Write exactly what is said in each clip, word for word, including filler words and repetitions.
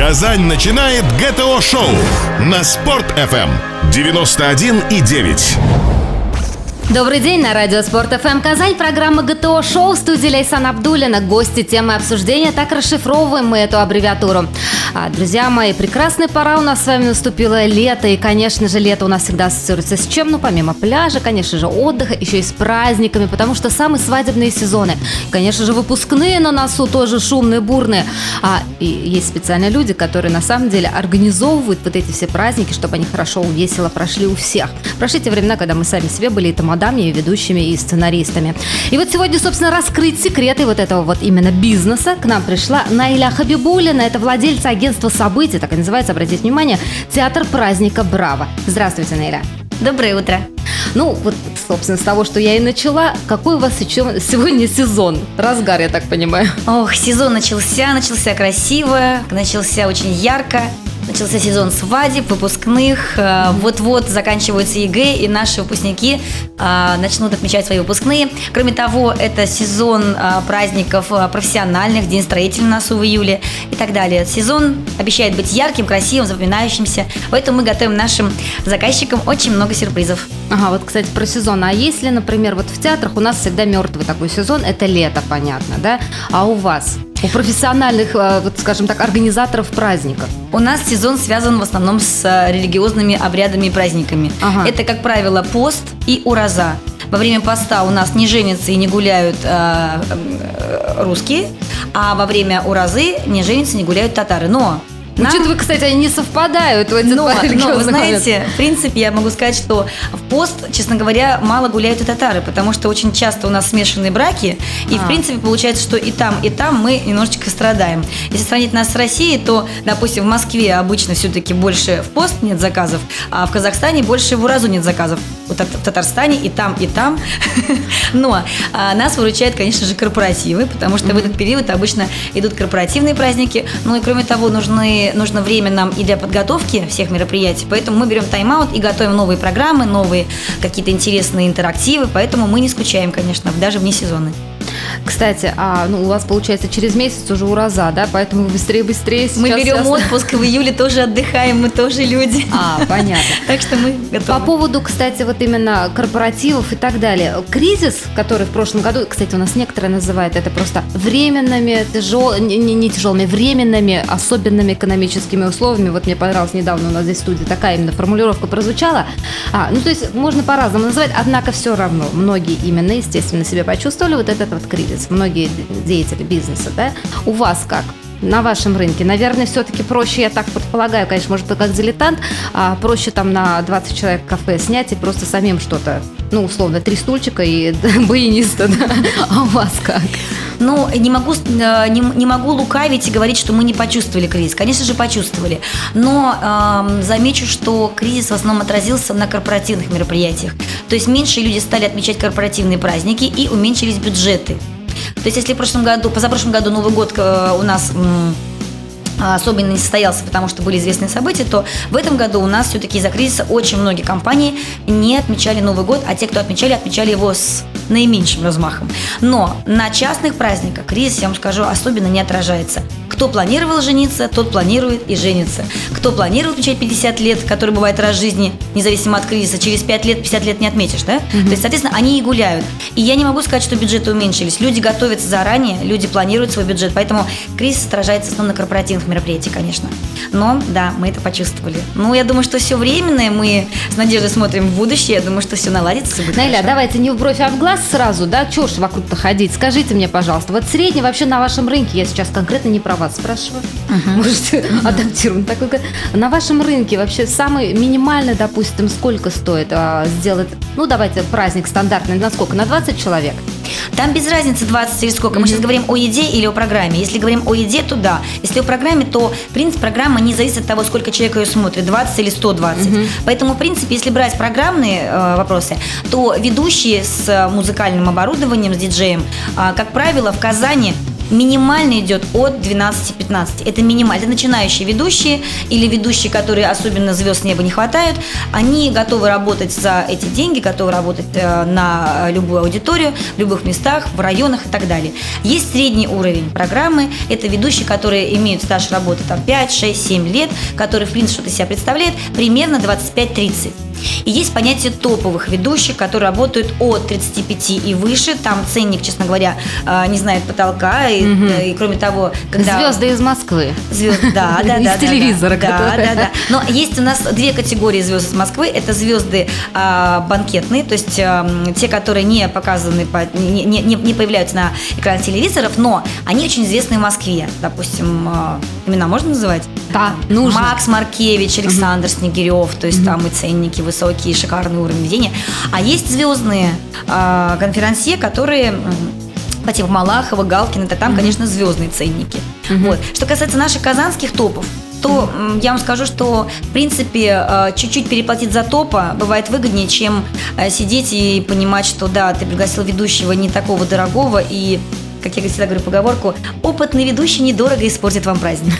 Казань начинает ГТО Шоу на Спорт ФМ девяносто один и девять. Добрый день, на радио Спорт ФМ Казань, программа ГТО Шоу, в студии Лейсан Абдулина. Гости, темы обсуждения, так расшифровываем мы эту аббревиатуру. Друзья мои, прекрасная пора у нас с вами наступила, лето, и, конечно же, лето у нас всегда ассоциируется с чем? Ну, помимо пляжа, конечно же, отдыха, еще и с праздниками, потому что самые свадебные сезоны. Конечно же, выпускные на носу тоже шумные, бурные. А и есть специальные люди, которые, на самом деле, организовывают вот эти все праздники, чтобы они хорошо, весело прошли у всех. Прошли те времена, когда мы сами себе были и тамадами, и ведущими, и сценаристами. И вот сегодня, собственно, раскрыть секреты вот этого вот именно бизнеса к нам пришла Наиля Хабибуллина, это владельца агентства. Агентство событий, так и называется, обратите внимание, театр праздника Браво. Здравствуйте, Наиля. Доброе утро. Ну, вот, собственно, с того, что я и начала, какой у вас сегодня сезон? Разгар, я так понимаю. Ох, сезон начался, начался красиво, начался очень ярко. Начался сезон свадеб, выпускных, вот-вот заканчиваются ЕГЭ, и наши выпускники начнут отмечать свои выпускные. Кроме того, это сезон праздников профессиональных, День строителя на носу в июле и так далее. Сезон обещает быть ярким, красивым, запоминающимся, поэтому мы готовим нашим заказчикам очень много сюрпризов. Ага, вот, кстати, про сезон. А если, например, вот в театрах у нас всегда мертвый такой сезон, это лето, понятно, да? А у вас? У профессиональных, вот, скажем так, организаторов праздников? У нас сезон связан в основном с религиозными обрядами и праздниками. Ага. Это, как правило, пост и ураза. Во время поста у нас не женятся и не гуляют э, русские, а во время уразы не женятся и не гуляют татары. Но... Нам... Учитывая, кстати, они не совпадают. Но, но, вы знаете, в принципе, я могу сказать, что в пост, честно говоря, мало гуляют и татары, потому что очень часто у нас смешанные браки, и, а. в принципе, получается, что и там, и там мы немножечко страдаем. Если сравнить нас с Россией, то, допустим, в Москве обычно все-таки больше в пост нет заказов, а в Казахстане больше в уразу нет заказов. Вот в Татарстане и там, и там. Но нас выручают, конечно же, корпоративы, потому что в этот период обычно идут корпоративные праздники. Ну и, кроме того, нужны... нужно время нам и для подготовки всех мероприятий, поэтому мы берем тайм-аут и готовим новые программы, новые какие-то интересные интерактивы, поэтому мы не скучаем, конечно, даже вне сезона. Кстати, а, ну, у вас, получается, через месяц уже ураза, да? Поэтому быстрее-быстрее сейчас... Мы берем отпуск, в июле тоже отдыхаем, мы тоже люди. А, понятно. Так что мы готовы. По поводу, кстати, вот именно корпоративов и так далее. Кризис, который в прошлом году, кстати, у нас некоторые называют это просто временными, тяжел... не, не тяжелыми, временными, особенными экономическими условиями. Вот мне понравилось, недавно у нас здесь в студии такая именно формулировка прозвучала. А, ну, то есть можно по-разному называть, однако все равно многие именно, естественно, себя почувствовали вот этот вот кризис. Многие деятели бизнеса, да? У вас как? На вашем рынке? Наверное, все-таки проще, я так предполагаю, конечно, может быть, как дилетант, а проще там на двадцать человек кафе снять и просто самим что-то, ну, условно, три стульчика и баяниста, да? А у вас как? Ну, не могу, не, не могу лукавить и говорить, что мы не почувствовали кризис. Конечно же, почувствовали. Но э, замечу, что кризис в основном отразился на корпоративных мероприятиях. То есть меньше люди стали отмечать корпоративные праздники и уменьшились бюджеты. То есть, если в прошлом году, позапрошлом году Новый год у нас особенно не состоялся, потому что были известные события, то в этом году у нас все-таки из-за кризиса очень многие компании не отмечали Новый год, а те, кто отмечали, отмечали его с наименьшим размахом. Но на частных праздниках кризис, я вам скажу, особенно не отражается. Кто планировал жениться, тот планирует и женится. Кто планировал отмечать пятьдесят лет, который бывает раз в жизни, независимо от кризиса, через пять лет пятьдесят лет не отметишь, да? Mm-hmm. То есть, соответственно, они и гуляют. И я не могу сказать, что бюджеты уменьшились. Люди готовятся заранее, люди планируют свой бюджет, поэтому кризис отражается в основном на корпоративных мероприятий, конечно. Но, да, мы это почувствовали. Ну, я думаю, что все временное, мы с надеждой смотрим в будущее, я думаю, что все наладится. Наиля, давайте не в бровь, а в глаз сразу, да, чего ж вокруг-то ходить? Скажите мне, пожалуйста, вот средний вообще на вашем рынке, я сейчас конкретно не про вас спрашиваю, uh-huh. может, uh-huh. адаптируем такой. На вашем рынке вообще самый минимальный, допустим, сколько стоит а, сделать, ну, давайте праздник стандартный, на сколько, на двадцать человек? Там без разницы двадцать или сколько. Мы mm-hmm. сейчас говорим о еде или о программе. Если говорим о еде, то да. Если о программе, то принцип программы не зависит от того, сколько человек ее смотрит, двадцать или сто двадцать. Mm-hmm. Поэтому, в принципе, если брать программные э, вопросы, то ведущие с музыкальным оборудованием, с диджеем, э, как правило, в Казани минимально идет от двенадцати-пятнадцати. Это минимально. Это начинающие ведущие или ведущие, которые особенно звезд неба не хватают. Они готовы работать за эти деньги, готовы работать э, на любую аудиторию, в любых местах, в районах и так далее. Есть средний уровень программы. Это ведущие, которые имеют стаж работы там, пять, шесть, семь лет, которые, в принципе, что-то из себя представляют, примерно двадцать пять-тридцать. И есть понятие топовых ведущих, которые работают от тридцати пяти и выше. Там ценник, честно говоря, не знает потолка. И, угу. и кроме того, когда... Звезды из Москвы. Звезды, да, да, да. Из телевизора. Да, да, да. Но есть у нас две категории звезд из Москвы. Это звезды банкетные, то есть те, которые не показаны, не появляются на экранах телевизоров, но они очень известны в Москве. Допустим, имена можно называть? Да, нужно. Макс Маркевич, Александр Снегирев, то есть там и ценники высокий, шикарный уровень ведения. А есть звездные э, конферансье, которые, по типу Малахова, Галкина, это там, mm-hmm. конечно, звездные ценники. Mm-hmm. Вот. Что касается наших казанских топов, то mm-hmm. я вам скажу, что, в принципе, э, чуть-чуть переплатить за топа бывает выгоднее, чем э, сидеть и понимать, что да, ты пригласил ведущего не такого дорогого и... Как я всегда говорю поговорку, опытный ведущий недорого испортит вам праздник.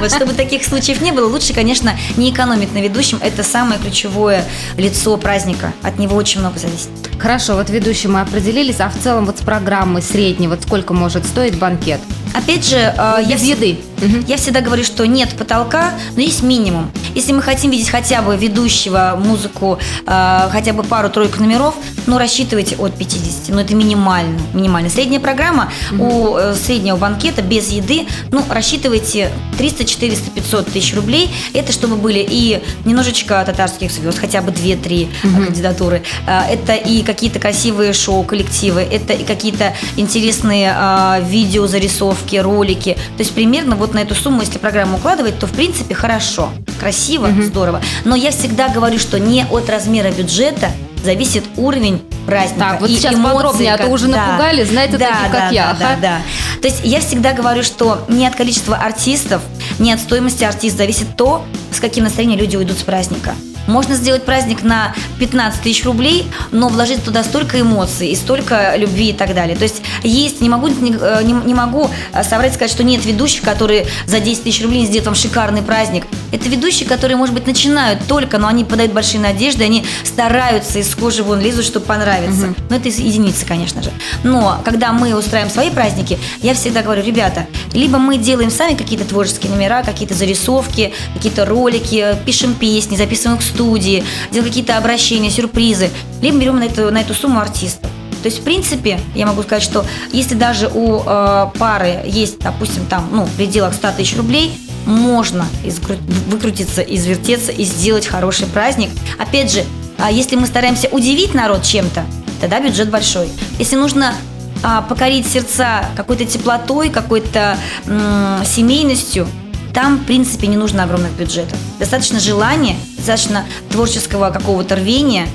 Вот чтобы таких случаев не было, лучше, конечно, не экономить на ведущем. Это самое ключевое лицо праздника. От него очень много зависит. Хорошо, вот ведущий мы определились, а в целом вот с программы средней, вот сколько может стоить банкет? Опять же, я, еды. Угу. я всегда говорю, что нет потолка, но есть минимум. Если мы хотим видеть хотя бы ведущего, музыку, э, хотя бы пару-тройку номеров, ну, рассчитывайте от пятидесяти. Но ну, это минимально. минимально. Средняя программа угу. у э, среднего банкета без еды, ну, рассчитывайте триста-четыреста-пятьсот тысяч рублей. Это чтобы были и немножечко татарских звезд, хотя бы две-три угу. кандидатуры. Э, это и какие-то красивые шоу, коллективы, это и какие-то интересные э, видеозарисовки, ролики. То есть примерно вот на эту сумму, если программу укладывать, то в принципе хорошо, красиво, mm-hmm. здорово. Но я всегда говорю, что не от размера бюджета зависит уровень праздника. Так, вот и сейчас эмоции, подробнее, как... а то уже да, напугали, знаете, да, таких, да, как да, я. Да, ага. да, да. То есть я всегда говорю, что не от количества артистов, не от стоимости артиста зависит то, с каким настроением люди уйдут с праздника. Можно сделать праздник на пятнадцать тысяч рублей, но вложить туда столько эмоций и столько любви и так далее. То есть есть, не могу, не, не могу соврать, сказать, что нет ведущих, которые за десять тысяч рублей сделают вам шикарный праздник. Это ведущие, которые, может быть, начинают только, но они подают большие надежды, они стараются из кожи вон лезут, чтобы понравиться. Угу. Но это единицы, конечно же. Но когда мы устраиваем свои праздники, я всегда говорю, ребята, либо мы делаем сами какие-то творческие номера, какие-то зарисовки, какие-то ролики, пишем песни, записываем их студии, делаем какие-то обращения, сюрпризы, либо берем на эту, на эту сумму артиста. То есть, в принципе, я могу сказать, что если даже у э, пары есть, допустим, там, ну, в пределах ста тысяч рублей, можно изгру... выкрутиться, извертеться и сделать хороший праздник. Опять же, если мы стараемся удивить народ чем-то, тогда бюджет большой. Если нужно э, покорить сердца какой-то теплотой, какой-то э, семейностью, там, в принципе, не нужно огромных бюджетов. Достаточно желания, достаточно творческого какого-то рвения.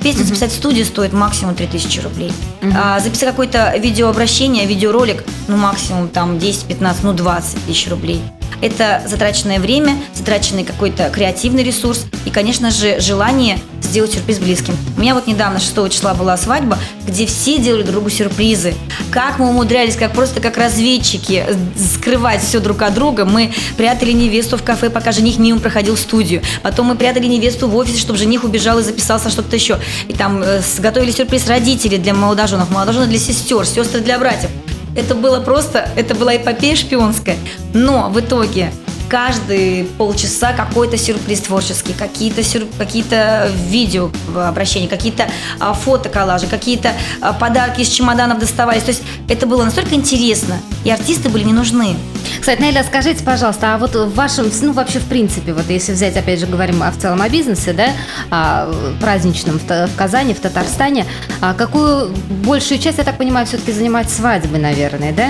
Песню uh-huh. записать в студию стоит максимум три тысячи рублей. Uh-huh. А, записать какое-то видеообращение, видеоролик, ну, максимум там десять-пятнадцать, ну, двадцать тысяч рублей. Это затраченное время, затраченный какой-то креативный ресурс и, конечно же, желание сделать сюрприз близким. У меня вот недавно, шестого числа, была свадьба, где все делали друг другу сюрпризы. Как мы умудрялись, как просто как разведчики, скрывать все друг от друга. Мы прятали невесту в кафе, пока жених мимо проходил в студию. Потом мы прятали невесту в офисе, чтобы жених убежал и записался на что-то еще. И там э, готовили сюрприз родители для молодоженов, молодожены для сестер, сестры для братьев. Это было просто, это была эпопея шпионская. Но в итоге каждые полчаса какой-то сюрприз творческий, какие-то, сюр... какие-то видео обращения, какие-то а, фотоколлажи, какие-то а, подарки из чемоданов доставались. То есть это было настолько интересно, и артисты были не нужны. Кстати, Наиля, скажите, пожалуйста, а вот в вашем, ну вообще в принципе, вот если взять, опять же, говорим о, в целом о бизнесе, да, о праздничном в, в Казани, в Татарстане, а какую большую часть, я так понимаю, все-таки занимают свадьбы, наверное, да?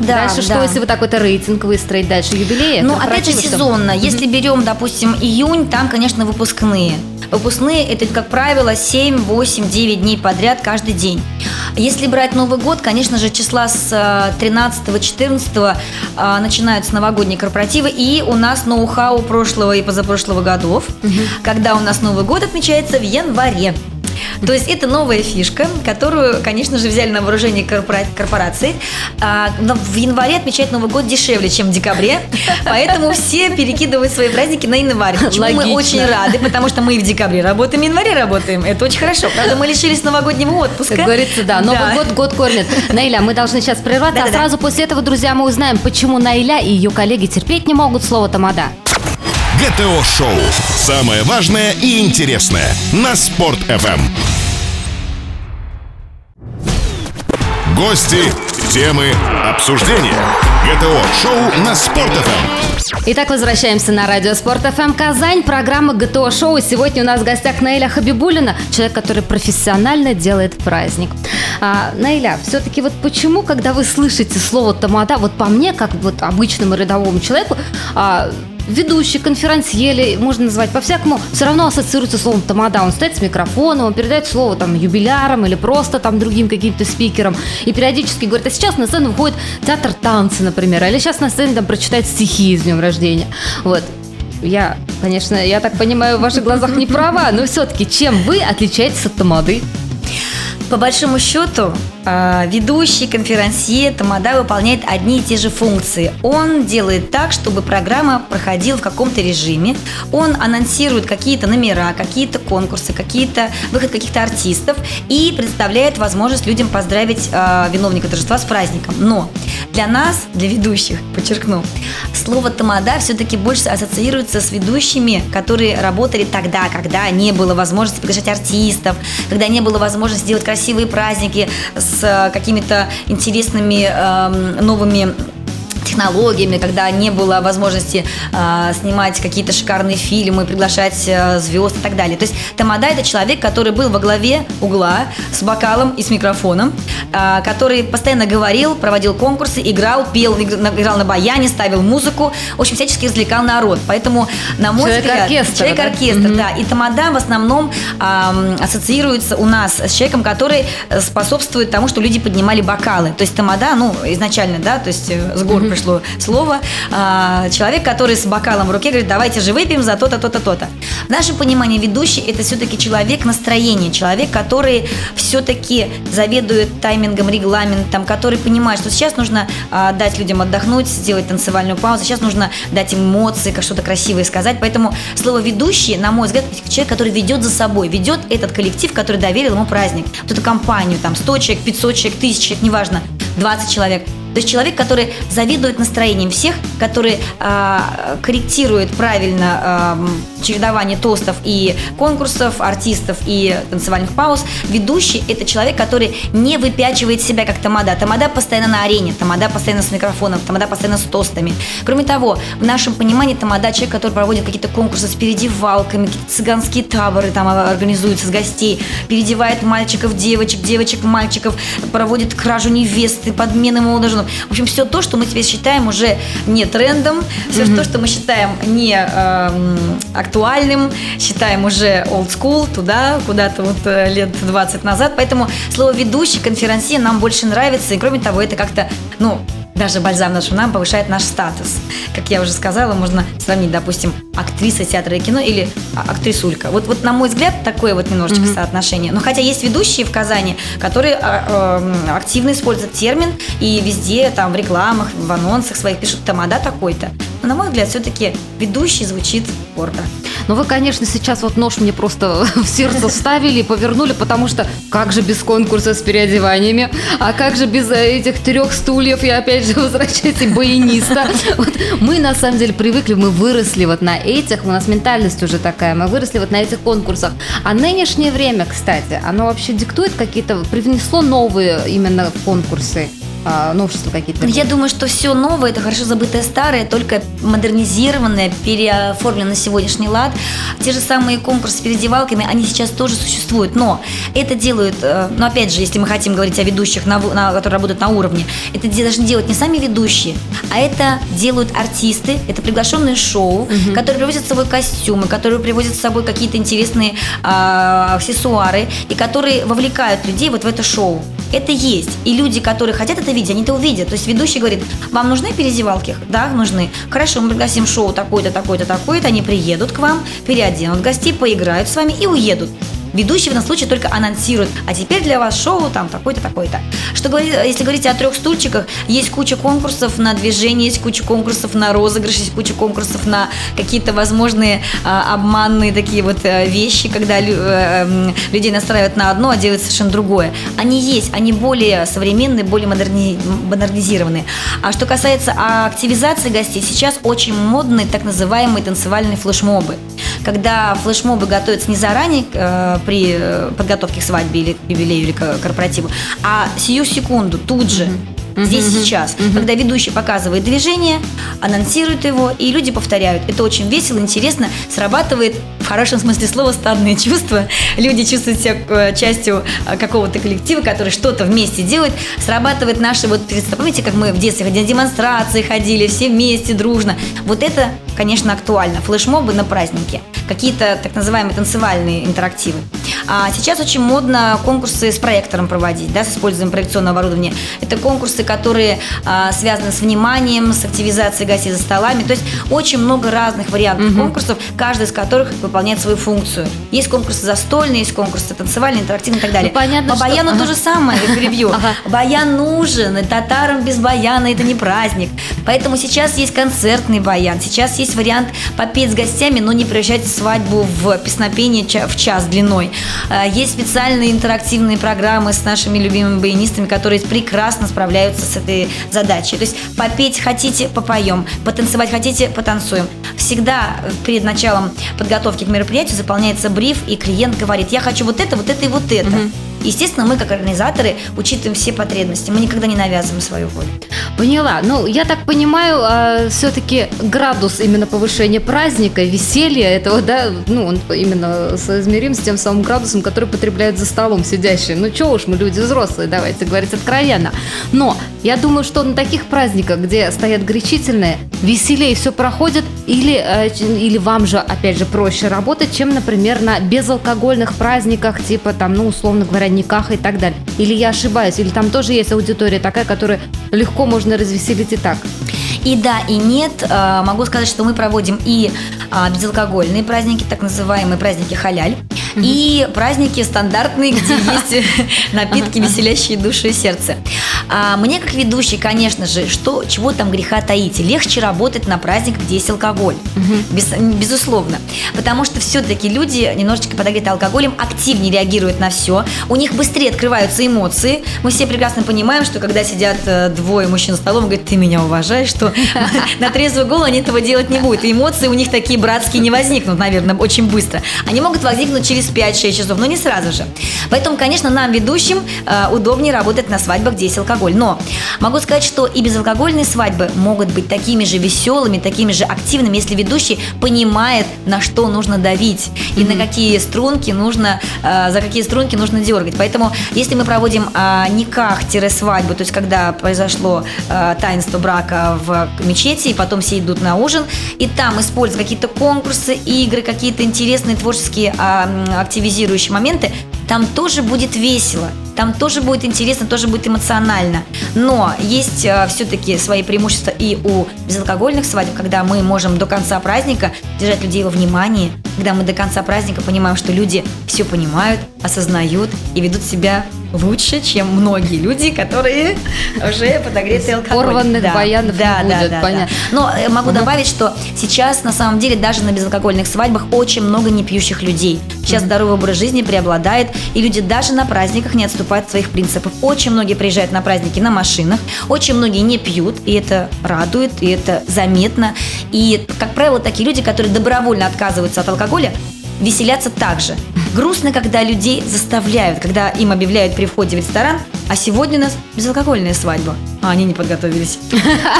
Да, дальше да. что, если вот такой-то рейтинг выстроить дальше юбилея? Ну, опять же, сезонно. Что? Если берем, допустим, июнь, там, конечно, выпускные. Выпускные – это, как правило, семь, восемь, девять дней подряд каждый день. Если брать Новый год, конечно же, числа с тринадцатого-четырнадцатого начинаются новогодние корпоративы. И у нас ноу-хау прошлого и позапрошлого годов, угу. когда у нас Новый год отмечается в январе. То есть это новая фишка, которую, конечно же, взяли на вооружение корпорации. В январе отмечать Новый год дешевле, чем в декабре, поэтому все перекидывают свои праздники на январь. Мы очень рады, потому что мы и в декабре работаем, и в январе работаем. Это очень хорошо. Правда, мы лишились новогоднего отпуска. Как говорится, да, Новый год год кормит. Наиля, мы должны сейчас прерваться, а сразу после этого, друзья, мы узнаем, почему Наиля и ее коллеги терпеть не могут слово «тамада». ГТО Шоу. Самое важное и интересное на Спорт ФМ. Гости, темы, обсуждения. ГТО Шоу на Спорт ФМ. Итак, возвращаемся на радио Спорт ФМ Казань. Программа ГТО Шоу. Сегодня у нас в гостях Наиля Хабибуллина, человек, который профессионально делает праздник. А, Наиля, все-таки вот почему, когда вы слышите слово «тамада», вот по мне, как вот обычному рядовому человеку, а, ведущий, конферансье, или можно назвать по-всякому, все равно ассоциируется словом «тамада». Он стоит с микрофоном, он передает слово там юбилярам или просто там другим каким-то спикерам. И периодически говорит, а сейчас на сцену выходит театр танца, например, или сейчас на сцене там прочитает стихи с днем рождения. Вот. Я, конечно, я так понимаю, в ваших глазах не права, но все-таки чем вы отличаетесь от тамады? По большому счету, ведущий, конферансье, тамада выполняет одни и те же функции. Он делает так, чтобы программа проходила в каком-то режиме. Он анонсирует какие-то номера, какие-то конкурсы, какие-то выход каких-то артистов и предоставляет возможность людям поздравить виновника торжества с праздником. Но для нас, для ведущих, подчеркну, слово «тамада» все-таки больше ассоциируется с ведущими, которые работали тогда, когда не было возможности приглашать артистов, когда не было возможности делать красивые красивые праздники с какими-то интересными э, новыми технологиями, когда не было возможности э, снимать какие-то шикарные фильмы, приглашать э, звезд и так далее. То есть тамада – это человек, который был во главе угла с бокалом и с микрофоном, э, который постоянно говорил, проводил конкурсы, играл, пел, играл на баяне, ставил музыку, в общем, всячески развлекал народ. Поэтому, на мой человек взгляд, оркестр, человек-оркестр, да? Mm-hmm. Да. И тамада в основном э, ассоциируется у нас с человеком, который способствует тому, что люди поднимали бокалы. То есть тамада, ну, изначально, да, то есть с гор mm-hmm. пришло слово, а, человек, который с бокалом в руке говорит, давайте же выпьем за то-то, то-то, то-то. В нашем понимании ведущий – это все-таки человек настроения, человек, который все-таки заведует таймингом, регламентом, который понимает, что сейчас нужно а, дать людям отдохнуть, сделать танцевальную паузу, сейчас нужно дать им эмоции, как что-то красивое сказать. Поэтому слово «ведущий», на мой взгляд, человек, который ведет за собой, ведет этот коллектив, который доверил ему праздник, вот эту компанию, там, сто человек, пятьсот человек, тысяча человек, неважно, двадцать человек. То есть человек, который завидует настроением всех, который а, корректирует правильно а, чередование тостов и конкурсов, артистов и танцевальных пауз. Ведущий – это человек, который не выпячивает себя как тамада. Тамада постоянно на арене, тамада постоянно с микрофоном, тамада постоянно с тостами. Кроме того, в нашем понимании тамада – человек, который проводит какие-то конкурсы с передевалками, какие-то цыганские таборы там организуются с гостей, передевает мальчиков, девочек, девочек, мальчиков, проводит кражу невесты, подмены молодожен. В общем, все то, что мы теперь считаем уже не трендом, все mm-hmm. то, что мы считаем не э, актуальным, считаем уже old school, туда, куда-то вот лет двадцать назад. Поэтому слово «ведущий», «конферансье» нам больше нравится. И кроме того, это как-то, ну, даже бальзам нашим нам повышает наш статус. Как я уже сказала, можно сравнить, допустим, актриса театра и кино или актрисулька. Вот, вот на мой взгляд, такое вот немножечко mm-hmm. соотношение. Но хотя есть ведущие в Казани, которые э, активно используют термин и везде, там, в рекламах, в анонсах своих пишут «тамада такой-то». Но, на мой взгляд, все-таки ведущий звучит гордо. Но вы, конечно, сейчас вот нож мне просто в сердце вставили и повернули, потому что как же без конкурса с переодеваниями, а как же без этих трех стульев, я опять же возвращаюсь, и баяниста. Вот, мы, на самом деле, привыкли, мы выросли вот на этих, у нас ментальность уже такая, мы выросли вот на этих конкурсах. А нынешнее время, кстати, оно вообще диктует какие-то, привнесло новые именно конкурсы? Новшества какие-то? Я думаю, что все новое – это хорошо забытое старое, только модернизированное, переоформлено на сегодняшний лад. Те же самые конкурсы с переодевалками, они сейчас тоже существуют, но это делают, ну опять же, если мы хотим говорить о ведущих, на, на, которые работают на уровне, это должны делать не сами ведущие, а это делают артисты, это приглашенные шоу, угу. которые привозят с собой костюмы, которые привозят с собой какие-то интересные а, аксессуары, и которые вовлекают людей вот в это шоу. Это есть, и люди, которые хотят это видеть, они это увидят. То есть ведущий говорит, вам нужны переодевалки? Да, нужны. Хорошо, мы пригласим шоу такое-то, такое-то, такое-то, они приедут к вам, переоденут гостей, поиграют с вами и уедут. Ведущий в этом случае только анонсирует: а теперь для вас шоу там такой-то, такой-то. Что говорит, если говорить о трех стульчиках, есть куча конкурсов на движение, есть куча конкурсов на розыгрыш, есть куча конкурсов на какие-то возможные а, обманные такие вот вещи, когда лю, э, людей настраивают на одно, а делают совершенно другое. Они есть, они более современные, более модерни, модернизированные. А что касается активизации гостей, сейчас очень модны так называемые танцевальные флешмобы. Когда флешмобы готовятся не заранее э, при подготовке к свадьбе или к юбилею или к корпоративу, а сию секунду, тут же, mm-hmm. здесь mm-hmm. сейчас, mm-hmm. когда ведущий показывает движение, анонсирует его, и люди повторяют. Это очень весело, интересно, срабатывает в хорошем смысле слова стадное чувство. Люди чувствуют себя частью какого-то коллектива, который что-то вместе делает. Срабатывает наше, вот, помните, как мы в детстве ходили на демонстрации, ходили все вместе, дружно. Вот это, конечно, актуально. Флешмобы на празднике. Какие-то так называемые танцевальные интерактивы. А сейчас очень модно конкурсы с проектором проводить, да, с использованием проекционного оборудования. Это конкурсы, которые а, связаны с вниманием, с активизацией гостей за столами. То есть очень много разных вариантов mm-hmm. конкурсов, каждый из которых выполняет свою функцию. Есть конкурсы застольные, есть конкурсы танцевальные, интерактивные и так далее. Ну, понятно, По что... баяну ага. то же самое, я перебью. Ага. Баян нужен, и татарам без баяна это не праздник. Поэтому сейчас есть концертный баян, сейчас есть вариант попеть с гостями, но не превращать свадьбу в песнопение в час длиной. Есть специальные интерактивные программы с нашими любимыми баянистами, которые прекрасно справляются с этой задачей. То есть попеть хотите, попоем, потанцевать хотите, потанцуем. Всегда перед началом подготовки к мероприятию заполняется бриф, и клиент говорит: я хочу вот это, вот это и вот это. Угу. Естественно, мы, как организаторы, учитываем все потребности. Мы никогда не навязываем свою волю. Поняла. Ну, я так понимаю, все-таки градус именно повышения праздника, веселья этого, да, ну, он именно соизмерим с тем самым градусом, который потребляют за столом сидящие. Ну, чего уж мы, люди взрослые, давайте говорить откровенно. Но я думаю, что на таких праздниках, где стоят горячительные, веселее все проходит, или, или вам же, опять же, проще работать, чем, например, на безалкогольных праздниках, типа, там, ну, условно говоря, никах и так далее. Или я ошибаюсь, или там тоже есть аудитория такая, которую легко можно развеселить и так. И да, и нет. Могу сказать, что мы проводим и безалкогольные праздники, так называемые праздники халяль, mm-hmm. и праздники стандартные, где есть напитки, веселящие душу и сердце. Мне, как ведущей, конечно же, что, чего там греха таить, легче работать на праздник, где есть алкоголь. Угу. Без, безусловно. Потому что все-таки люди, немножечко подогреты алкоголем, активнее реагируют на все. У них быстрее открываются эмоции. Мы все прекрасно понимаем, что когда сидят двое мужчин за столом, говорят: ты меня уважаешь, что на трезвую голову они этого делать не будут. Эмоции у них такие братские не возникнут, наверное, очень быстро. Они могут возникнуть через пять-шесть часов, но не сразу же. Поэтому, конечно, нам, ведущим, удобнее работать на свадьбах, где есть алкоголь. Но могу сказать, что и безалкогольные свадьбы могут быть такими же веселыми, такими же активными, если ведущий понимает, на что нужно давить и mm-hmm. на какие струнки нужно, э, за какие струнки нужно дергать. Поэтому, если мы проводим э, никах-свадьбу, то есть когда произошло э, таинство брака в мечети, и потом все идут на ужин, и там используют какие-то конкурсы, игры, какие-то интересные творческие э, активизирующие моменты, там тоже будет весело. Там тоже будет интересно, тоже будет эмоционально. Но есть э, все-таки свои преимущества и у безалкогольных свадеб, когда мы можем до конца праздника держать людей во внимании, когда мы до конца праздника понимаем, что люди все понимают, осознают и ведут себя лучше, чем многие люди, которые уже подогреты алкоголем. Порванных да, баянов да, не да, будет, да, понятно. Да. Но э, могу uh-huh. добавить, что сейчас, на самом деле, даже на безалкогольных свадьбах очень много непьющих людей. Сейчас uh-huh. здоровый образ жизни преобладает, и люди даже на праздниках не отступают от своих принципов. Очень многие приезжают на праздники на машинах, очень многие не пьют, и это радует, и это заметно. И, как правило, такие люди, которые добровольно отказываются от алкоголя, веселятся также. Грустно, когда людей заставляют, когда им объявляют при входе в ресторан: а сегодня у нас безалкогольная свадьба. А они не подготовились.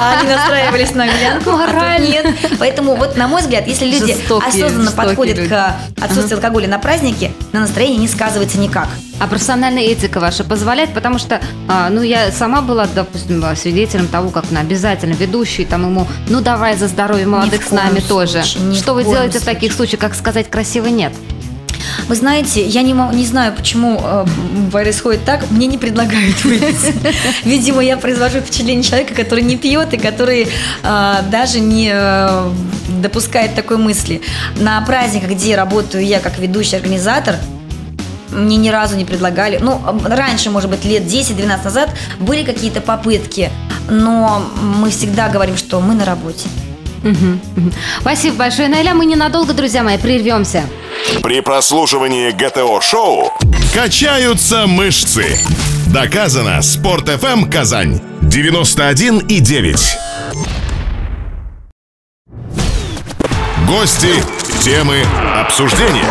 А они настраивались на глянку, а тут нет. Поэтому вот, на мой взгляд, если люди жестокие, осознанно жестокие подходят люди. К отсутствию ага. алкоголя на празднике, на настроение не сказывается никак. А профессиональная этика ваша позволяет? Потому что, а, ну, я сама была, допустим, свидетелем того, как на обязательно ведущий, там ему, ну, давай за здоровье молодых с нами тоже. Что вы делаете в таких случаях, как сказать красиво нет? Вы знаете, я не, не знаю, почему э, происходит так. Мне не предлагают выпить. Видимо, я произвожу впечатление человека, который не пьет и который э, даже не э, допускает такой мысли. На праздниках, где работаю я как ведущий организатор, мне ни разу не предлагали. Ну, раньше, может быть, лет десять-двенадцать назад были какие-то попытки, но мы всегда говорим, что мы на работе. Угу, угу. Спасибо большое, Наиля. Мы ненадолго, друзья мои, прервемся. При прослушивании ГТО-шоу качаются мышцы. Доказано. Спорт эф эм Казань девяносто один и девять. Гости, темы, обсуждения.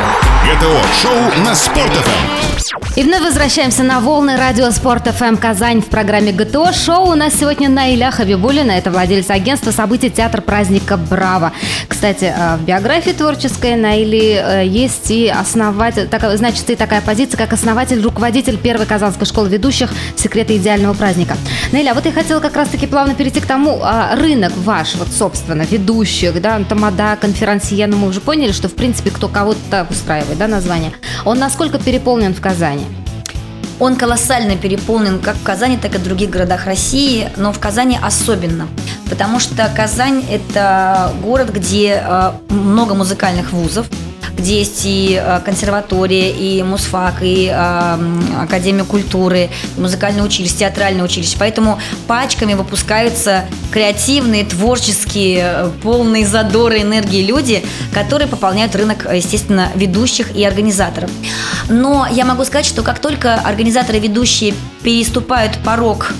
ГТО-шоу на Спорт эф эм. И вновь возвращаемся на волны радио Спорт эф эм Казань в программе ГТО Шоу. У нас сегодня Наиля Хабибуллина, это владелец агентства событий «Театр праздника Браво». Кстати, в биографии творческой Наили есть и основатель, так, значит, и такая позиция, как основатель, руководитель Первой казанской школы ведущих «Секреты идеального праздника». Наиля, вот я хотела как раз-таки плавно перейти к тому, рынок ваш, вот, собственно, ведущих, да, тамада, конферансье, ну, мы уже поняли, что, в принципе, кто кого-то устраивает, да, название. Он насколько переполнен в Казани? Он колоссально переполнен как в Казани, так и в других городах России, но в Казани особенно, потому что Казань – это город, где много музыкальных вузов, где есть и консерватория, и музфак, и э, академия культуры, и музыкальное училище, театральное училище. Поэтому пачками выпускаются креативные, творческие, полные задора, энергии люди, которые пополняют рынок, естественно, ведущих и организаторов. Но я могу сказать, что как только организаторы и ведущие переступают порог,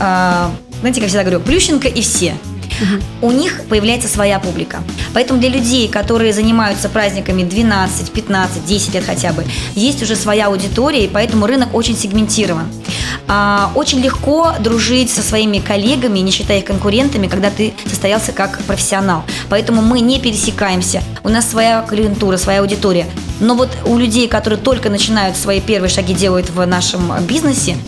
э, знаете, как всегда говорю, Плющенко и все, у них появляется своя публика. Поэтому для людей, которые занимаются праздниками двенадцать, пятнадцать, десять лет хотя бы, есть уже своя аудитория, и поэтому рынок очень сегментирован. Очень легко дружить со своими коллегами, не считая их конкурентами, когда ты состоялся как профессионал. Поэтому мы не пересекаемся. У нас своя клиентура, своя аудитория. Но вот у людей, которые только начинают свои первые шаги делать в нашем бизнесе,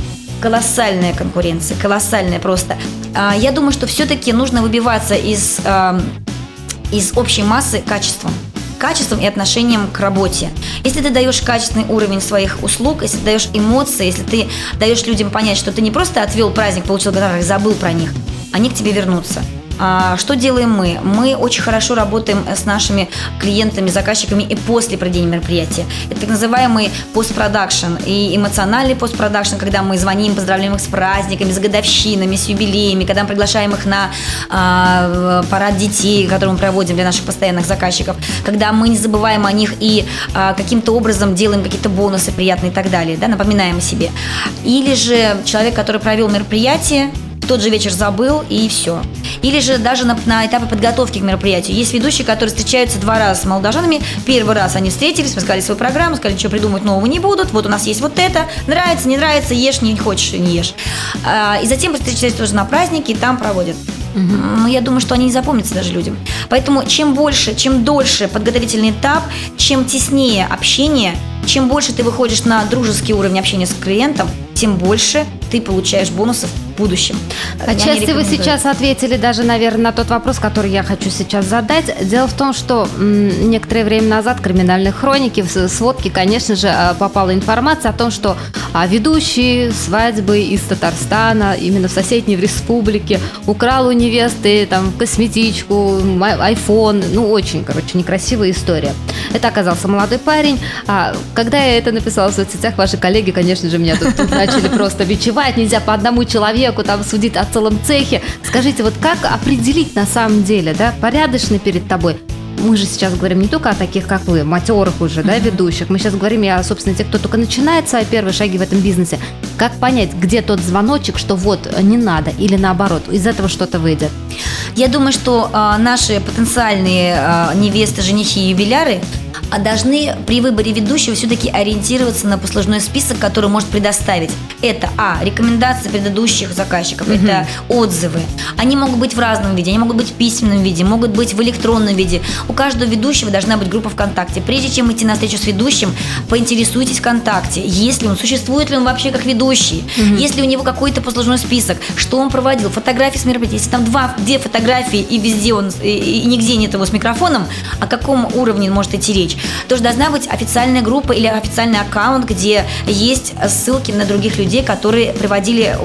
колоссальная конкуренция, колоссальная просто. Я думаю, что все-таки нужно выбиваться из, из общей массы качеством. Качеством и отношением к работе. Если ты даешь качественный уровень своих услуг, если ты даешь эмоции, если ты даешь людям понять, что ты не просто отвел праздник, получил гонорар и забыл про них, они к тебе вернутся. Что делаем мы? Мы очень хорошо работаем с нашими клиентами, заказчиками и после проведения мероприятия. Это так называемый постпродакшн и эмоциональный постпродакшн, когда мы звоним, поздравляем их с праздниками, с годовщинами, с юбилеями, когда мы приглашаем их на а, парад детей, который мы проводим для наших постоянных заказчиков, когда мы не забываем о них и а, каким-то образом делаем какие-то бонусы приятные и так далее, да, напоминаем о себе. Или же человек, который провел мероприятие, тот же вечер забыл и все. Или же даже на, на этапе подготовки к мероприятию. Есть ведущие, которые встречаются два раза с молодоженами. Первый раз они встретились, рассказали свою программу, сказали, что придумывать нового не будут. Вот у нас есть вот это. Нравится, не нравится, ешь, не хочешь, не ешь. И затем встречаются тоже на празднике и там проводят. Но я думаю, что они не запомнятся даже людям. Поэтому чем больше, чем дольше подготовительный этап, чем теснее общение, чем больше ты выходишь на дружеский уровень общения с клиентом, тем больше ты получаешь бонусов в будущем. Отчасти вы сейчас ответили даже, наверное, на тот вопрос, который я хочу сейчас задать. Дело в том, что м- некоторое время назад в криминальной хронике, в сводке, конечно же, попала информация о том, что ведущий свадьбы из Татарстана, именно в соседней в республике, украл у невесты там косметичку, айфон. Ну, очень, короче, некрасивая история. Это оказался молодой парень. Когда я это написала в соцсетях, ваши коллеги, конечно же, меня тут, тут начали просто бичевать. Нельзя по одному человеку там судить о целом цехе. Скажите, вот как определить на самом деле, да, порядочный перед тобой? Мы же сейчас говорим не только о таких, как вы, матерых уже, да, ведущих. Мы сейчас говорим и о, собственно, тех, кто только начинает свои первые шаги в этом бизнесе. Как понять, где тот звоночек, что вот, не надо, или наоборот, из этого что-то выйдет? Я думаю, что э, наши потенциальные э, невесты, женихи и юбиляры должны при выборе ведущего все-таки ориентироваться на послужной список, который может предоставить. Это, а, рекомендации предыдущих заказчиков, mm-hmm. это отзывы. Они могут быть в разном виде, они могут быть в письменном виде, могут быть в электронном виде. У каждого ведущего должна быть группа ВКонтакте. Прежде чем идти на встречу с ведущим, поинтересуйтесь ВКонтакте, если он, существует ли он вообще как ведущий, mm-hmm. есть ли у него какой-то послужной список, что он проводил, фотографии с мероприятия. Если там два, две фотографии и везде он, и, и нигде нет его с микрофоном, о каком уровне может идти речь? Тоже должна быть официальная группа или официальный аккаунт, где есть ссылки на других людей, которые приводили,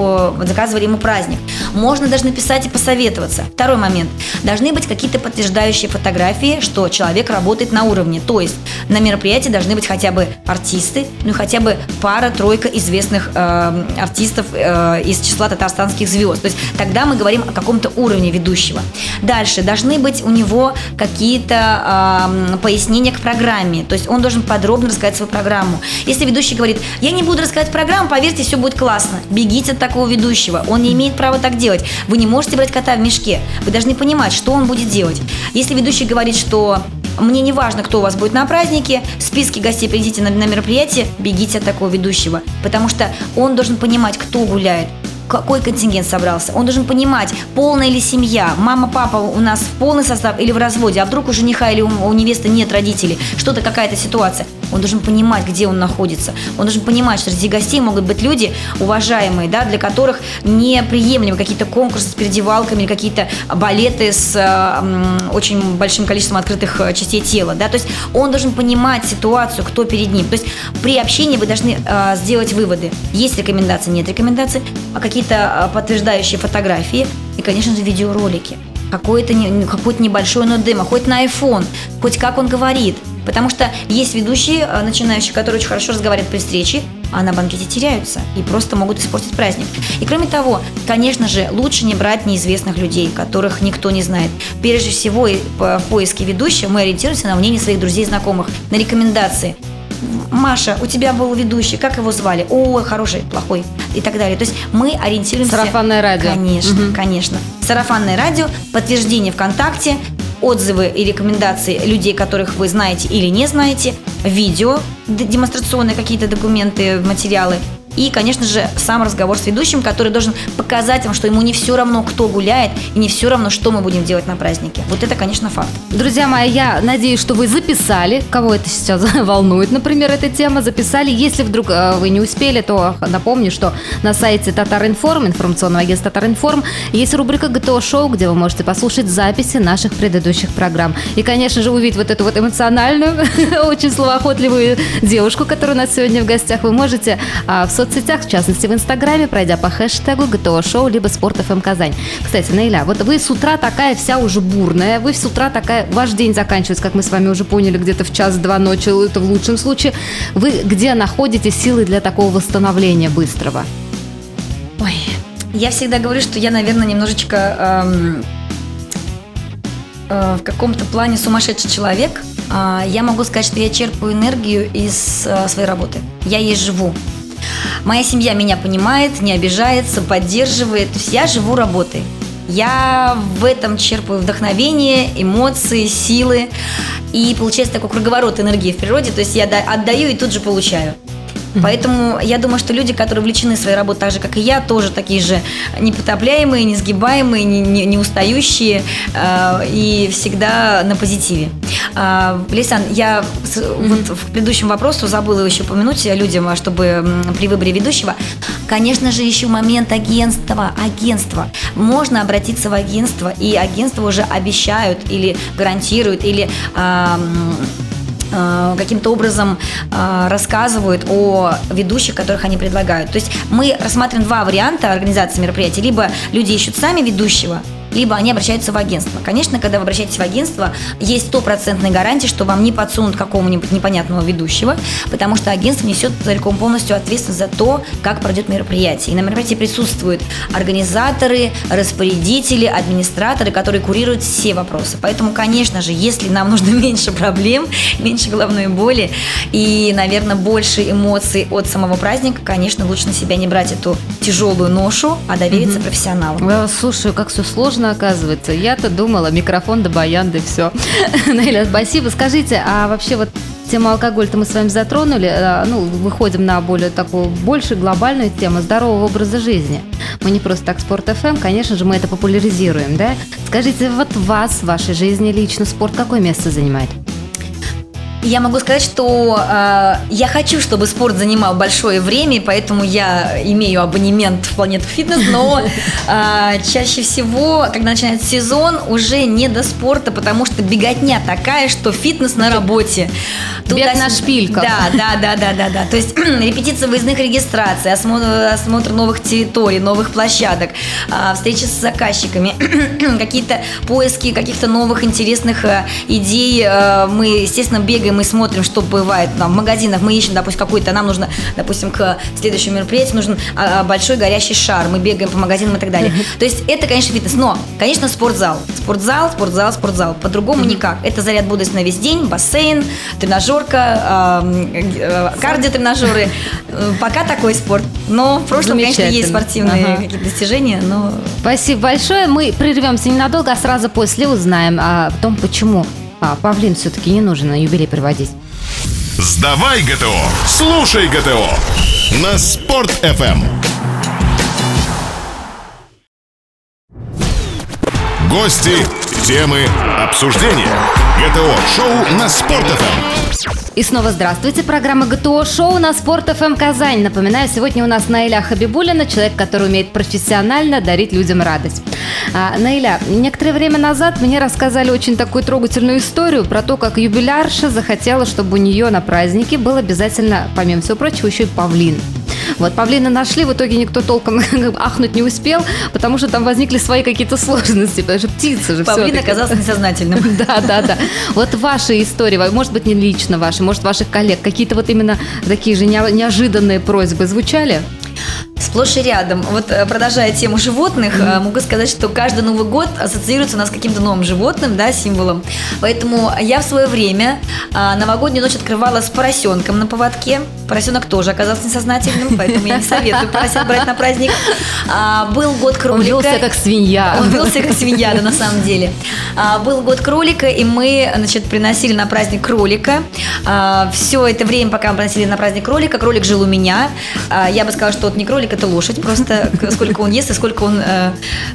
заказывали ему праздник. Можно даже написать и посоветоваться. Второй момент. Должны быть какие-то подтверждающие фотографии, что человек работает на уровне. То есть на мероприятии должны быть хотя бы артисты, ну хотя бы пара-тройка известных э, артистов э, из числа татарстанских звезд. То есть тогда мы говорим о каком-то уровне ведущего. Дальше должны быть у него какие-то э, пояснения к программе. То есть он должен подробно рассказать свою программу. Если ведущий говорит, я не буду рассказывать программу, поверьте, все будет классно. Бегите от такого ведущего. Он не имеет права так делать. Вы не можете брать кота в мешке. Вы должны понимать, что он будет делать. Если ведущий говорит, что мне не важно, кто у вас будет на празднике, в списке гостей придите на, на мероприятие, бегите от такого ведущего. Потому что он должен понимать, кто гуляет, какой контингент собрался. Он должен понимать, полная ли семья, мама, папа у нас в полный состав или в разводе, а вдруг у жениха или у, у невесты нет родителей, что-то, какая-то ситуация. Он должен понимать, где он находится. Он должен понимать, что среди гостей могут быть люди уважаемые, да, для которых неприемлемы какие-то конкурсы с передевалками или какие-то балеты с э, очень большим количеством открытых частей тела. Да. То есть он должен понимать ситуацию, кто перед ним. То есть при общении вы должны э, сделать выводы. Есть рекомендации, нет рекомендаций, какие-то подтверждающие фотографии и, конечно же, видеоролики. Какое-то, не, какое-то небольшое, но демо, хоть на iPhone, хоть как он говорит. Потому что есть ведущие, начинающие, которые очень хорошо разговаривают при встрече, а на банкете теряются и просто могут испортить праздник. И кроме того, конечно же, лучше не брать неизвестных людей, которых никто не знает. Прежде всего, в поиске ведущего мы ориентируемся на мнение своих друзей и знакомых, на рекомендации. Маша, у тебя был ведущий, как его звали? О, хороший, плохой и так далее. То есть мы ориентируемся... Сарафанное радио. Конечно, угу. конечно. Сарафанное радио, подтверждение ВКонтакте, отзывы и рекомендации людей, которых вы знаете или не знаете, видео, демонстрационные какие-то документы, материалы. И, конечно же, сам разговор с ведущим, который должен показать вам, что ему не все равно, кто гуляет, и не все равно, что мы будем делать на празднике. Вот это, конечно, факт. Друзья мои, я надеюсь, что вы записали, кого это сейчас волнует, например, эта тема, записали. Если вдруг вы не успели, то напомню, что на сайте Татаринформ, информационного агентства Татаринформ, есть рубрика ГТО Шоу, где вы можете послушать записи наших предыдущих программ. И, конечно же, увидеть вот эту вот эмоциональную, очень словоохотливую девушку, которая у нас сегодня в гостях, вы можете в соцсетях. В соцсетях, в частности в Инстаграме, пройдя по хэштегу ГТО Шоу, либо Спорт ФМ Казань. Кстати, Наиля, вот вы с утра такая вся уже бурная, вы с утра такая, ваш день заканчивается, как мы с вами уже поняли, где-то в час-два ночи, это в лучшем случае. Вы где находите силы для такого восстановления быстрого? Ой, я всегда говорю, что я, наверное, немножечко эм, э, в каком-то плане сумасшедший человек. Э, я могу сказать, что я черпаю энергию из э, своей работы. Я ей живу. Моя семья меня понимает, не обижается, поддерживает. То есть я живу работой. Я в этом черпаю вдохновение, эмоции, силы. И получается такой круговорот энергии в природе. То есть я отдаю и тут же получаю. Поэтому я думаю, что люди, которые увлечены своей работой так же, как и я, тоже такие же непотопляемые, несгибаемые, не, не, не устающие э, и всегда на позитиве. Э, Лейсан, я mm-hmm. вот в предыдущем вопросе забыла еще упомянуть людям, чтобы при выборе ведущего, конечно же, еще момент агентства. Агентство. Можно обратиться в агентство, и агентство уже обещают или гарантируют, или... Э, каким-то образом э, рассказывают о ведущих, которых они предлагают. То есть мы рассматриваем два варианта организации мероприятий. Либо люди ищут сами ведущего, либо они обращаются в агентство. Конечно, когда вы обращаетесь в агентство, есть стопроцентная гарантия, что вам не подсунут какого-нибудь непонятного ведущего, потому что агентство несет целиком полностью ответственность за то, как пройдет мероприятие. И на мероприятии присутствуют организаторы, распорядители, администраторы, которые курируют все вопросы. Поэтому, конечно же, если нам нужно меньше проблем, меньше головной боли и, наверное, больше эмоций от самого праздника, конечно, лучше на себя не брать эту тяжелую ношу, а довериться mm-hmm. профессионалам. Я слушаю, как все сложно, оказывается. Я-то думала, микрофон да баян, да все. Наиля, спасибо. Скажите, а вообще вот тему алкоголь-то мы с вами затронули, ну, выходим на более такую, больше глобальную тему здорового образа жизни. Мы не просто так Спорт эф эм, конечно же, мы это популяризируем, да? Скажите, вот вас в вашей жизни лично спорт какое место занимает? Я могу сказать, что э, я хочу, чтобы спорт занимал большое время, поэтому я имею абонемент в Планету фитнес, но э, чаще всего, когда начинается сезон, уже не до спорта, потому что беготня такая, что фитнес на работе. Бег туда... на шпильках. Да, да, да, да, да, да. То есть репетиции выездных регистраций, осмотр, осмотр новых территорий, новых площадок, э, встречи с заказчиками, какие-то поиски каких-то новых интересных э, идей. Э, мы, естественно, бегаем, мы смотрим, что бывает там, в магазинах, мы ищем, допустим, какой-то, нам нужно, допустим, к следующему мероприятию нужен большой горящий шар, мы бегаем по магазинам и так далее. Uh-huh. То есть это, конечно, фитнес, но, конечно, спортзал, спортзал, спортзал, спортзал, по-другому uh-huh. никак. Это заряд бодрости на весь день, бассейн, тренажерка, э, э, кардиотренажеры, пока такой спорт, но в прошлом, конечно, есть спортивные uh-huh. какие-то достижения, но... Спасибо большое, мы прервемся ненадолго, а сразу после узнаем о том, почему А, павлин все-таки не нужен на юбилей приводить. Сдавай ГТО, слушай ГТО на Спорт эф эм. Гости, темы, обсуждения. ГТО Шоу на Спорт эф эм. И снова здравствуйте. Программа ГТО Шоу на Спорт эф эм Казань. Напоминаю, сегодня у нас Наиля Хабибуллина, человек, который умеет профессионально дарить людям радость. А, Наиля, некоторое время назад мне рассказали очень такую трогательную историю про то, как юбилярша захотела, чтобы у нее на празднике был обязательно, помимо всего прочего, еще и павлин. Вот, павлина нашли, в итоге никто толком ахнуть не успел, потому что там возникли свои какие-то сложности, потому что птица же павлин все-таки. Павлин оказался несознательным. Да, да, да. Вот ваши истории, может быть, не лично ваши, может, ваших коллег, какие-то вот именно такие же неожиданные просьбы звучали? Сплошь и рядом. Вот продолжая тему животных, mm-hmm. могу сказать, что каждый Новый год ассоциируется у нас с каким-то новым животным, да, символом. Поэтому я в свое время новогоднюю ночь открывала с поросенком на поводке. Поросенок тоже оказался несознательным, поэтому я не советую поросят брать на праздник. А, был год кролика. Он велся как свинья. Он велся как свинья, да, на самом деле. А, был год кролика, и мы, значит, приносили на праздник кролика. А, все это время, пока мы приносили на праздник кролика, кролик жил у меня. А, я бы сказала, что вот не кролик, это лошадь, просто сколько он ест и сколько он э,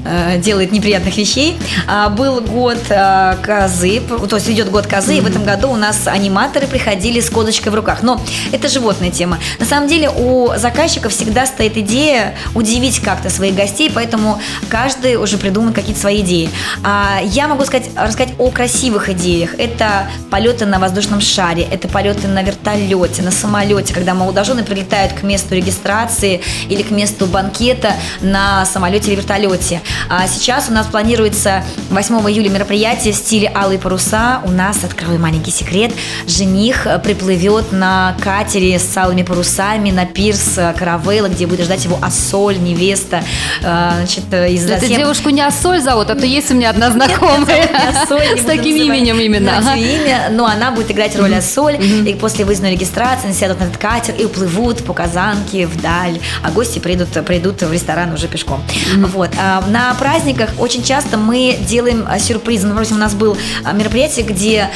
э, делает неприятных вещей. А, был год э, козы, то есть идет год козы, mm-hmm. и в этом году у нас аниматоры приходили с козочкой в руках. Но это животное тема. На самом деле у заказчиков всегда стоит идея удивить как-то своих гостей, поэтому каждый уже придумал какие-то свои идеи. А я могу сказать, рассказать о красивых идеях. Это полеты на воздушном шаре, это полеты на вертолете, на самолете, когда молодожены прилетают к месту регистрации или к месту банкета на самолете или вертолете. А сейчас у нас планируется восьмого июля мероприятие в стиле «Алые паруса». У нас, открою маленький секрет, жених приплывет на катере с алыми парусами на пирс каравелла, где будет ждать его Ассоль, невеста. Значит, из да ты девушку не Ассоль зовут, а то есть у меня одна знакомая с таким именем именно. Но она будет играть роль Ассоль, и после выездной регистрации они сядут на этот катер и уплывут по Казанке вдаль, а гости придут в ресторан уже пешком. На праздниках очень часто мы делаем сюрпризы. Например, у нас было мероприятие, где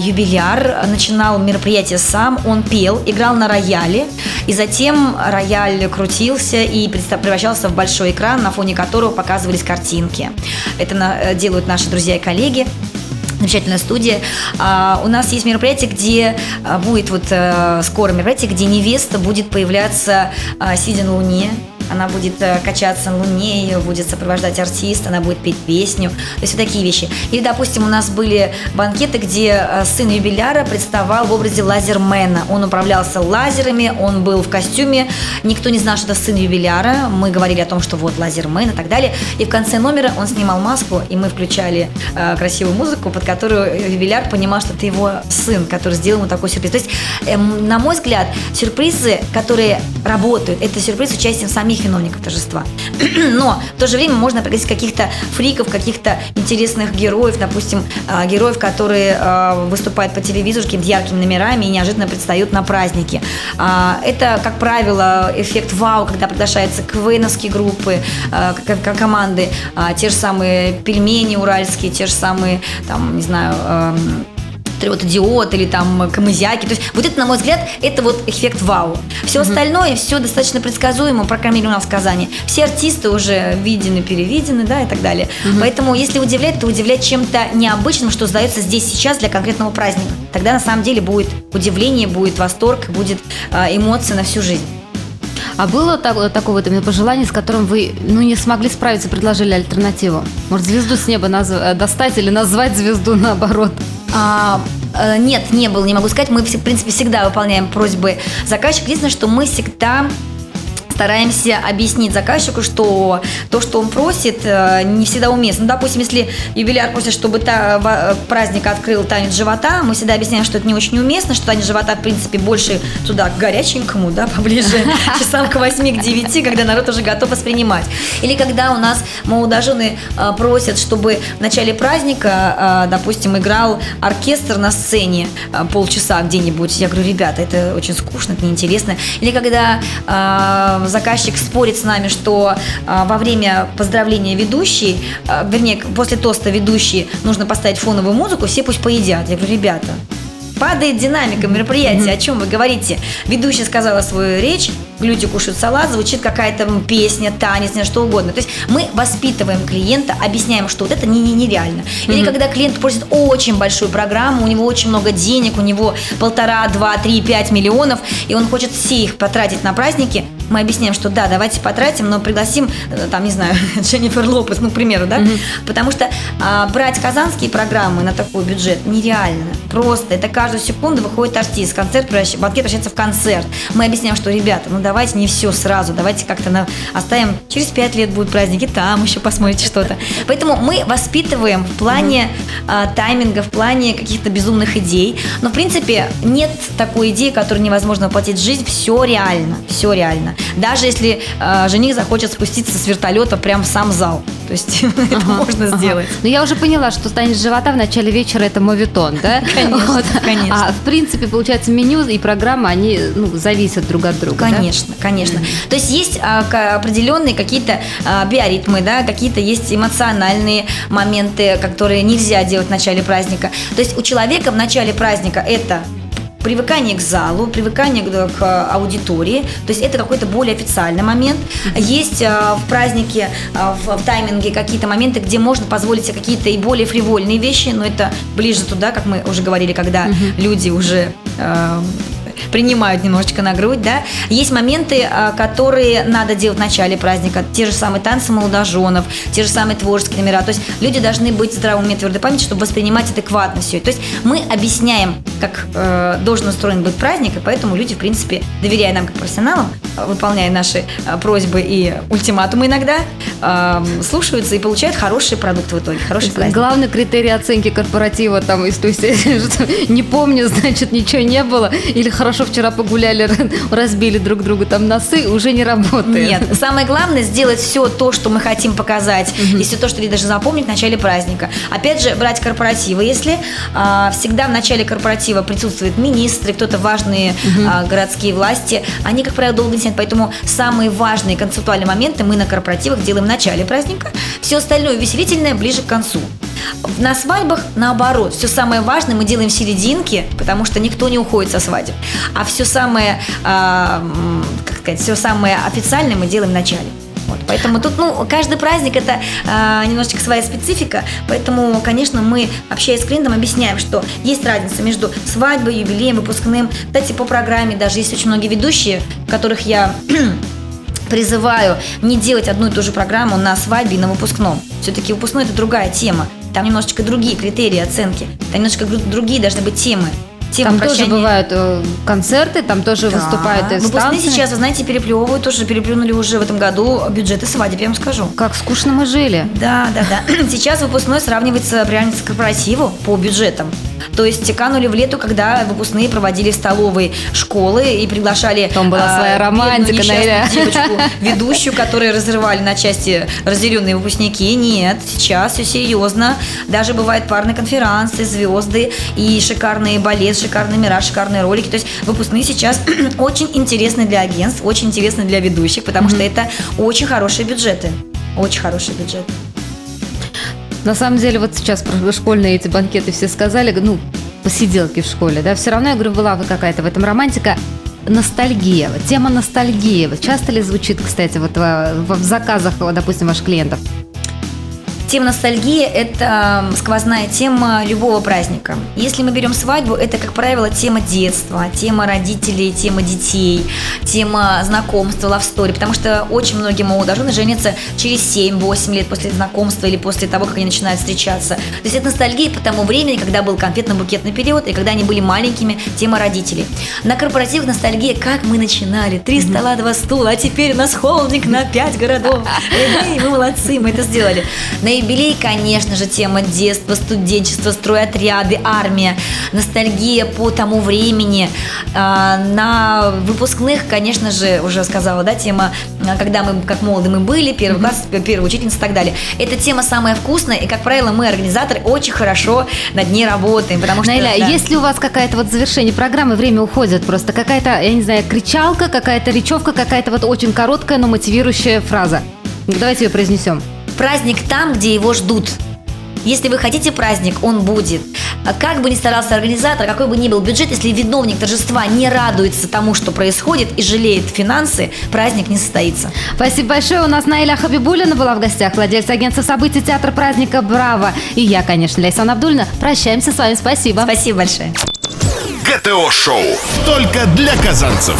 юбиляр начинал мероприятие сам, он пел, играл на на рояле, и затем рояль крутился и превращался в большой экран, на фоне которого показывались картинки. Это делают наши друзья и коллеги. Замечательная студия. А, у нас есть мероприятие, где а, будет вот а, скоро мероприятие, где невеста будет появляться, а, сидя на луне. Она будет качаться на луне, ее будет сопровождать артист, она будет петь песню. То есть вот такие вещи. Или, допустим, у нас были банкеты, где сын юбиляра представал в образе лазермена. Он управлялся лазерами, он был в костюме. Никто не знал, что это сын юбиляра. Мы говорили о том, что вот лазермен и так далее. И в конце номера он снимал маску, и мы включали э, красивую музыку, под которую юбиляр понимал, что это его сын, который сделал ему такой сюрприз. То есть, э, на мой взгляд, сюрпризы, которые работают, это сюрприз с участием самих виновников торжества. Но в то же время можно пригласить каких-то фриков, каких-то интересных героев, допустим, героев, которые выступают по телевизору какими-то яркими номерами и неожиданно предстают на празднике. Это, как правило, эффект вау, когда приглашаются квеновские группы, команды, те же самые пельмени уральские, те же самые, там, не знаю, вот идиот или там камызяки. То есть вот это, на мой взгляд, это вот эффект вау. Все mm-hmm. остальное, все достаточно предсказуемо, по крайней мере, у нас в Казани. Все артисты уже видены, перевидены, да, и так далее. Mm-hmm. Поэтому, если удивлять, то удивлять чем-то необычным, что сдается здесь сейчас для конкретного праздника. Тогда, на самом деле, будет удивление, будет восторг, будет э, эмоции на всю жизнь. А было так, такое вот именно пожелание, с которым вы ну, не смогли справиться, предложили альтернативу? Может, звезду с неба наз- достать или назвать звезду наоборот? А, нет, не было, не могу сказать. Мы, в принципе, всегда выполняем просьбы заказчика. Единственное, что мы всегда стараемся объяснить заказчику, что то, что он просит, не всегда уместно. Ну, допустим, если юбиляр просит, чтобы та, праздник открыл танец живота, мы всегда объясняем, что это не очень уместно, что танец живота, в принципе, больше туда к горяченькому, да, поближе часам к восьми, к девяти, когда народ уже готов воспринимать. Или когда у нас молодожены просят, чтобы в начале праздника, допустим, играл оркестр на сцене полчаса где-нибудь. Я говорю, ребята, это очень скучно, это неинтересно. Или когда заказчик спорит с нами, что а, во время поздравления ведущий, а, вернее, после тоста ведущий нужно поставить фоновую музыку, все пусть поедят. Я говорю, ребята, падает динамика мероприятия, mm-hmm. о чем вы говорите? Ведущая сказала свою речь, люди кушают салат, звучит какая-то песня, танец, что угодно. То есть мы воспитываем клиента, объясняем, что вот это не, не, нереально. Или mm-hmm. когда клиент просит очень большую программу, у него очень много денег, у него полтора, два, три, пять миллионов, и он хочет все их потратить на праздники, мы объясняем, что да, давайте потратим, но пригласим, там, не знаю, Дженнифер Лопес, ну, к примеру, да, mm-hmm. потому что а, брать казанские программы на такой бюджет нереально, просто, это каждую секунду выходит артист, концерт, превращ... банкет превращается в концерт, мы объясняем, что, ребята, ну, давайте не все сразу, давайте как-то на... оставим, через пять лет будут праздники, там еще посмотрите что-то, поэтому мы воспитываем в плане mm-hmm. а, тайминга, в плане каких-то безумных идей, но, в принципе, нет такой идеи, которую невозможно воплотить в жизнь, все реально, все реально. Даже если э, жених захочет спуститься с вертолета прямо в сам зал. То есть ага, это можно ага. сделать. Но я уже поняла, что танец живота в начале вечера это моветон, да? Конечно, вот. конечно. А в принципе, получается, меню и программа, они ну, зависят друг от друга. Конечно, да? конечно. Mm-hmm. То есть есть а, определенные какие-то а, биоритмы, да, какие-то есть эмоциональные моменты, которые нельзя делать в начале праздника. То есть у человека в начале праздника это... привыкание к залу, привыкание к, к аудитории, то есть это какой-то более официальный момент. Есть а, в празднике, а, в, в тайминге какие-то моменты, где можно позволить себе какие-то и более фривольные вещи, но это ближе туда, как мы уже говорили, когда uh-huh. люди уже... А, принимают немножечко на грудь, да. Есть моменты, которые надо делать в начале праздника. Те же самые танцы молодоженов, те же самые творческие номера. То есть люди должны быть здравым и твердой памятью, чтобы воспринимать адекватно все. То есть мы объясняем, как э, должен устроен быть праздник, и поэтому люди, в принципе, доверяя нам как профессионалам, выполняя наши э, просьбы и ультиматумы иногда, э, слушаются и получают хороший продукт в итоге, хороший праздник. Главный критерий оценки корпоратива, там, из той серии, что не помню, значит, ничего не было, или хорошо. Хорошо, вчера погуляли, разбили друг другу там носы, уже не работает. Нет, самое главное сделать все то, что мы хотим показать, угу. и все то, что люди должны запомнить в начале праздника. Опять же, брать корпоративы, если а, всегда в начале корпоратива присутствуют министры, кто-то важные угу. а, городские власти, они, как правило, долго не сидят, поэтому самые важные концептуальные моменты мы на корпоративах делаем в начале праздника, все остальное веселительное ближе к концу. На свадьбах, наоборот, все самое важное мы делаем в серединке, потому что никто не уходит со свадеб. А все самое, э, как сказать, все самое официальное мы делаем в начале. Вот, поэтому тут, ну, каждый праздник это э, немножечко своя специфика, поэтому, конечно, мы, общаясь с клиентом, объясняем, что есть разница между свадьбой, юбилеем, выпускным. Кстати, по программе даже есть очень многие ведущие, которых я... призываю не делать одну и ту же программу на свадьбе и на выпускном. Все-таки выпускной – это другая тема. Там немножечко другие критерии оценки. Там немножечко другие должны быть темы. Тема там прощания. Тоже бывают э, концерты, там тоже да. выступают и выпускные сейчас, вы знаете, переплевывают, тоже переплюнули уже в этом году бюджеты свадеб, я вам скажу. Как скучно мы жили. Да, да, да. Сейчас выпускной сравнивается реально с корпоративом по бюджетам. То есть канули в лету, когда выпускные проводили в столовой школы и приглашали... Там была а, своя романтика, наверное. Девочку, ведущую, которую разрывали на части разделенные выпускники. Нет, сейчас все серьезно. Даже бывают парные конференции, звезды и шикарные балеты, шикарные номера, шикарные ролики. То есть выпускные сейчас очень интересны для агентств, очень интересны для ведущих, потому mm-hmm. что это очень хорошие бюджеты. Очень хорошие бюджеты. На самом деле, вот сейчас про школьные эти банкеты все сказали, ну, посиделки в школе, да, все равно, я говорю, была бы какая-то в этом романтика. Ностальгия, тема ностальгии. Часто ли звучит, кстати, вот в заказах, допустим, ваших клиентов? Тема ностальгии – это сквозная тема любого праздника. Если мы берем свадьбу, это, как правило, тема детства, тема родителей, тема детей, тема знакомства, лавстори, потому что очень многие молодожены женятся через семь-восемь лет после знакомства или после того, как они начинают встречаться. То есть это ностальгия по тому времени, когда был конфетно-букетный период и когда они были маленькими, тема родителей. На корпоративах ностальгия, как мы начинали, три стола, два стула, а теперь у нас холдинг на пять городов. И мы молодцы, мы это сделали. Юбилей, конечно же, тема детства, студенчества, стройотряды, армия, ностальгия по тому времени. На выпускных, конечно же, уже сказала, да, тема, когда мы, как молоды мы были, первый класс, первая учительница и так далее. Эта тема самая вкусная, и, как правило, мы, организаторы, очень хорошо над ней работаем, потому что... Наиля, да. Есть ли у вас какая-то вот завершение программы, время уходит просто, какая-то, я не знаю, кричалка, какая-то речевка, какая-то вот очень короткая, но мотивирующая фраза? Давайте ее произнесем. Праздник там, где его ждут. Если вы хотите праздник, он будет. Как бы ни старался организатор, какой бы ни был бюджет, если виновник торжества не радуется тому, что происходит, и жалеет финансы, праздник не состоится. Спасибо большое. У нас Наиля Хабибуллина была в гостях, владелец агентства событий театра праздника «Браво». И я, конечно, Лейсан Абдулина. Прощаемся с вами. Спасибо. Спасибо большое. ГТО Шоу. Только для казанцев.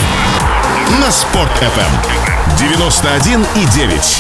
На Спорт эф эм. девяносто один и девять.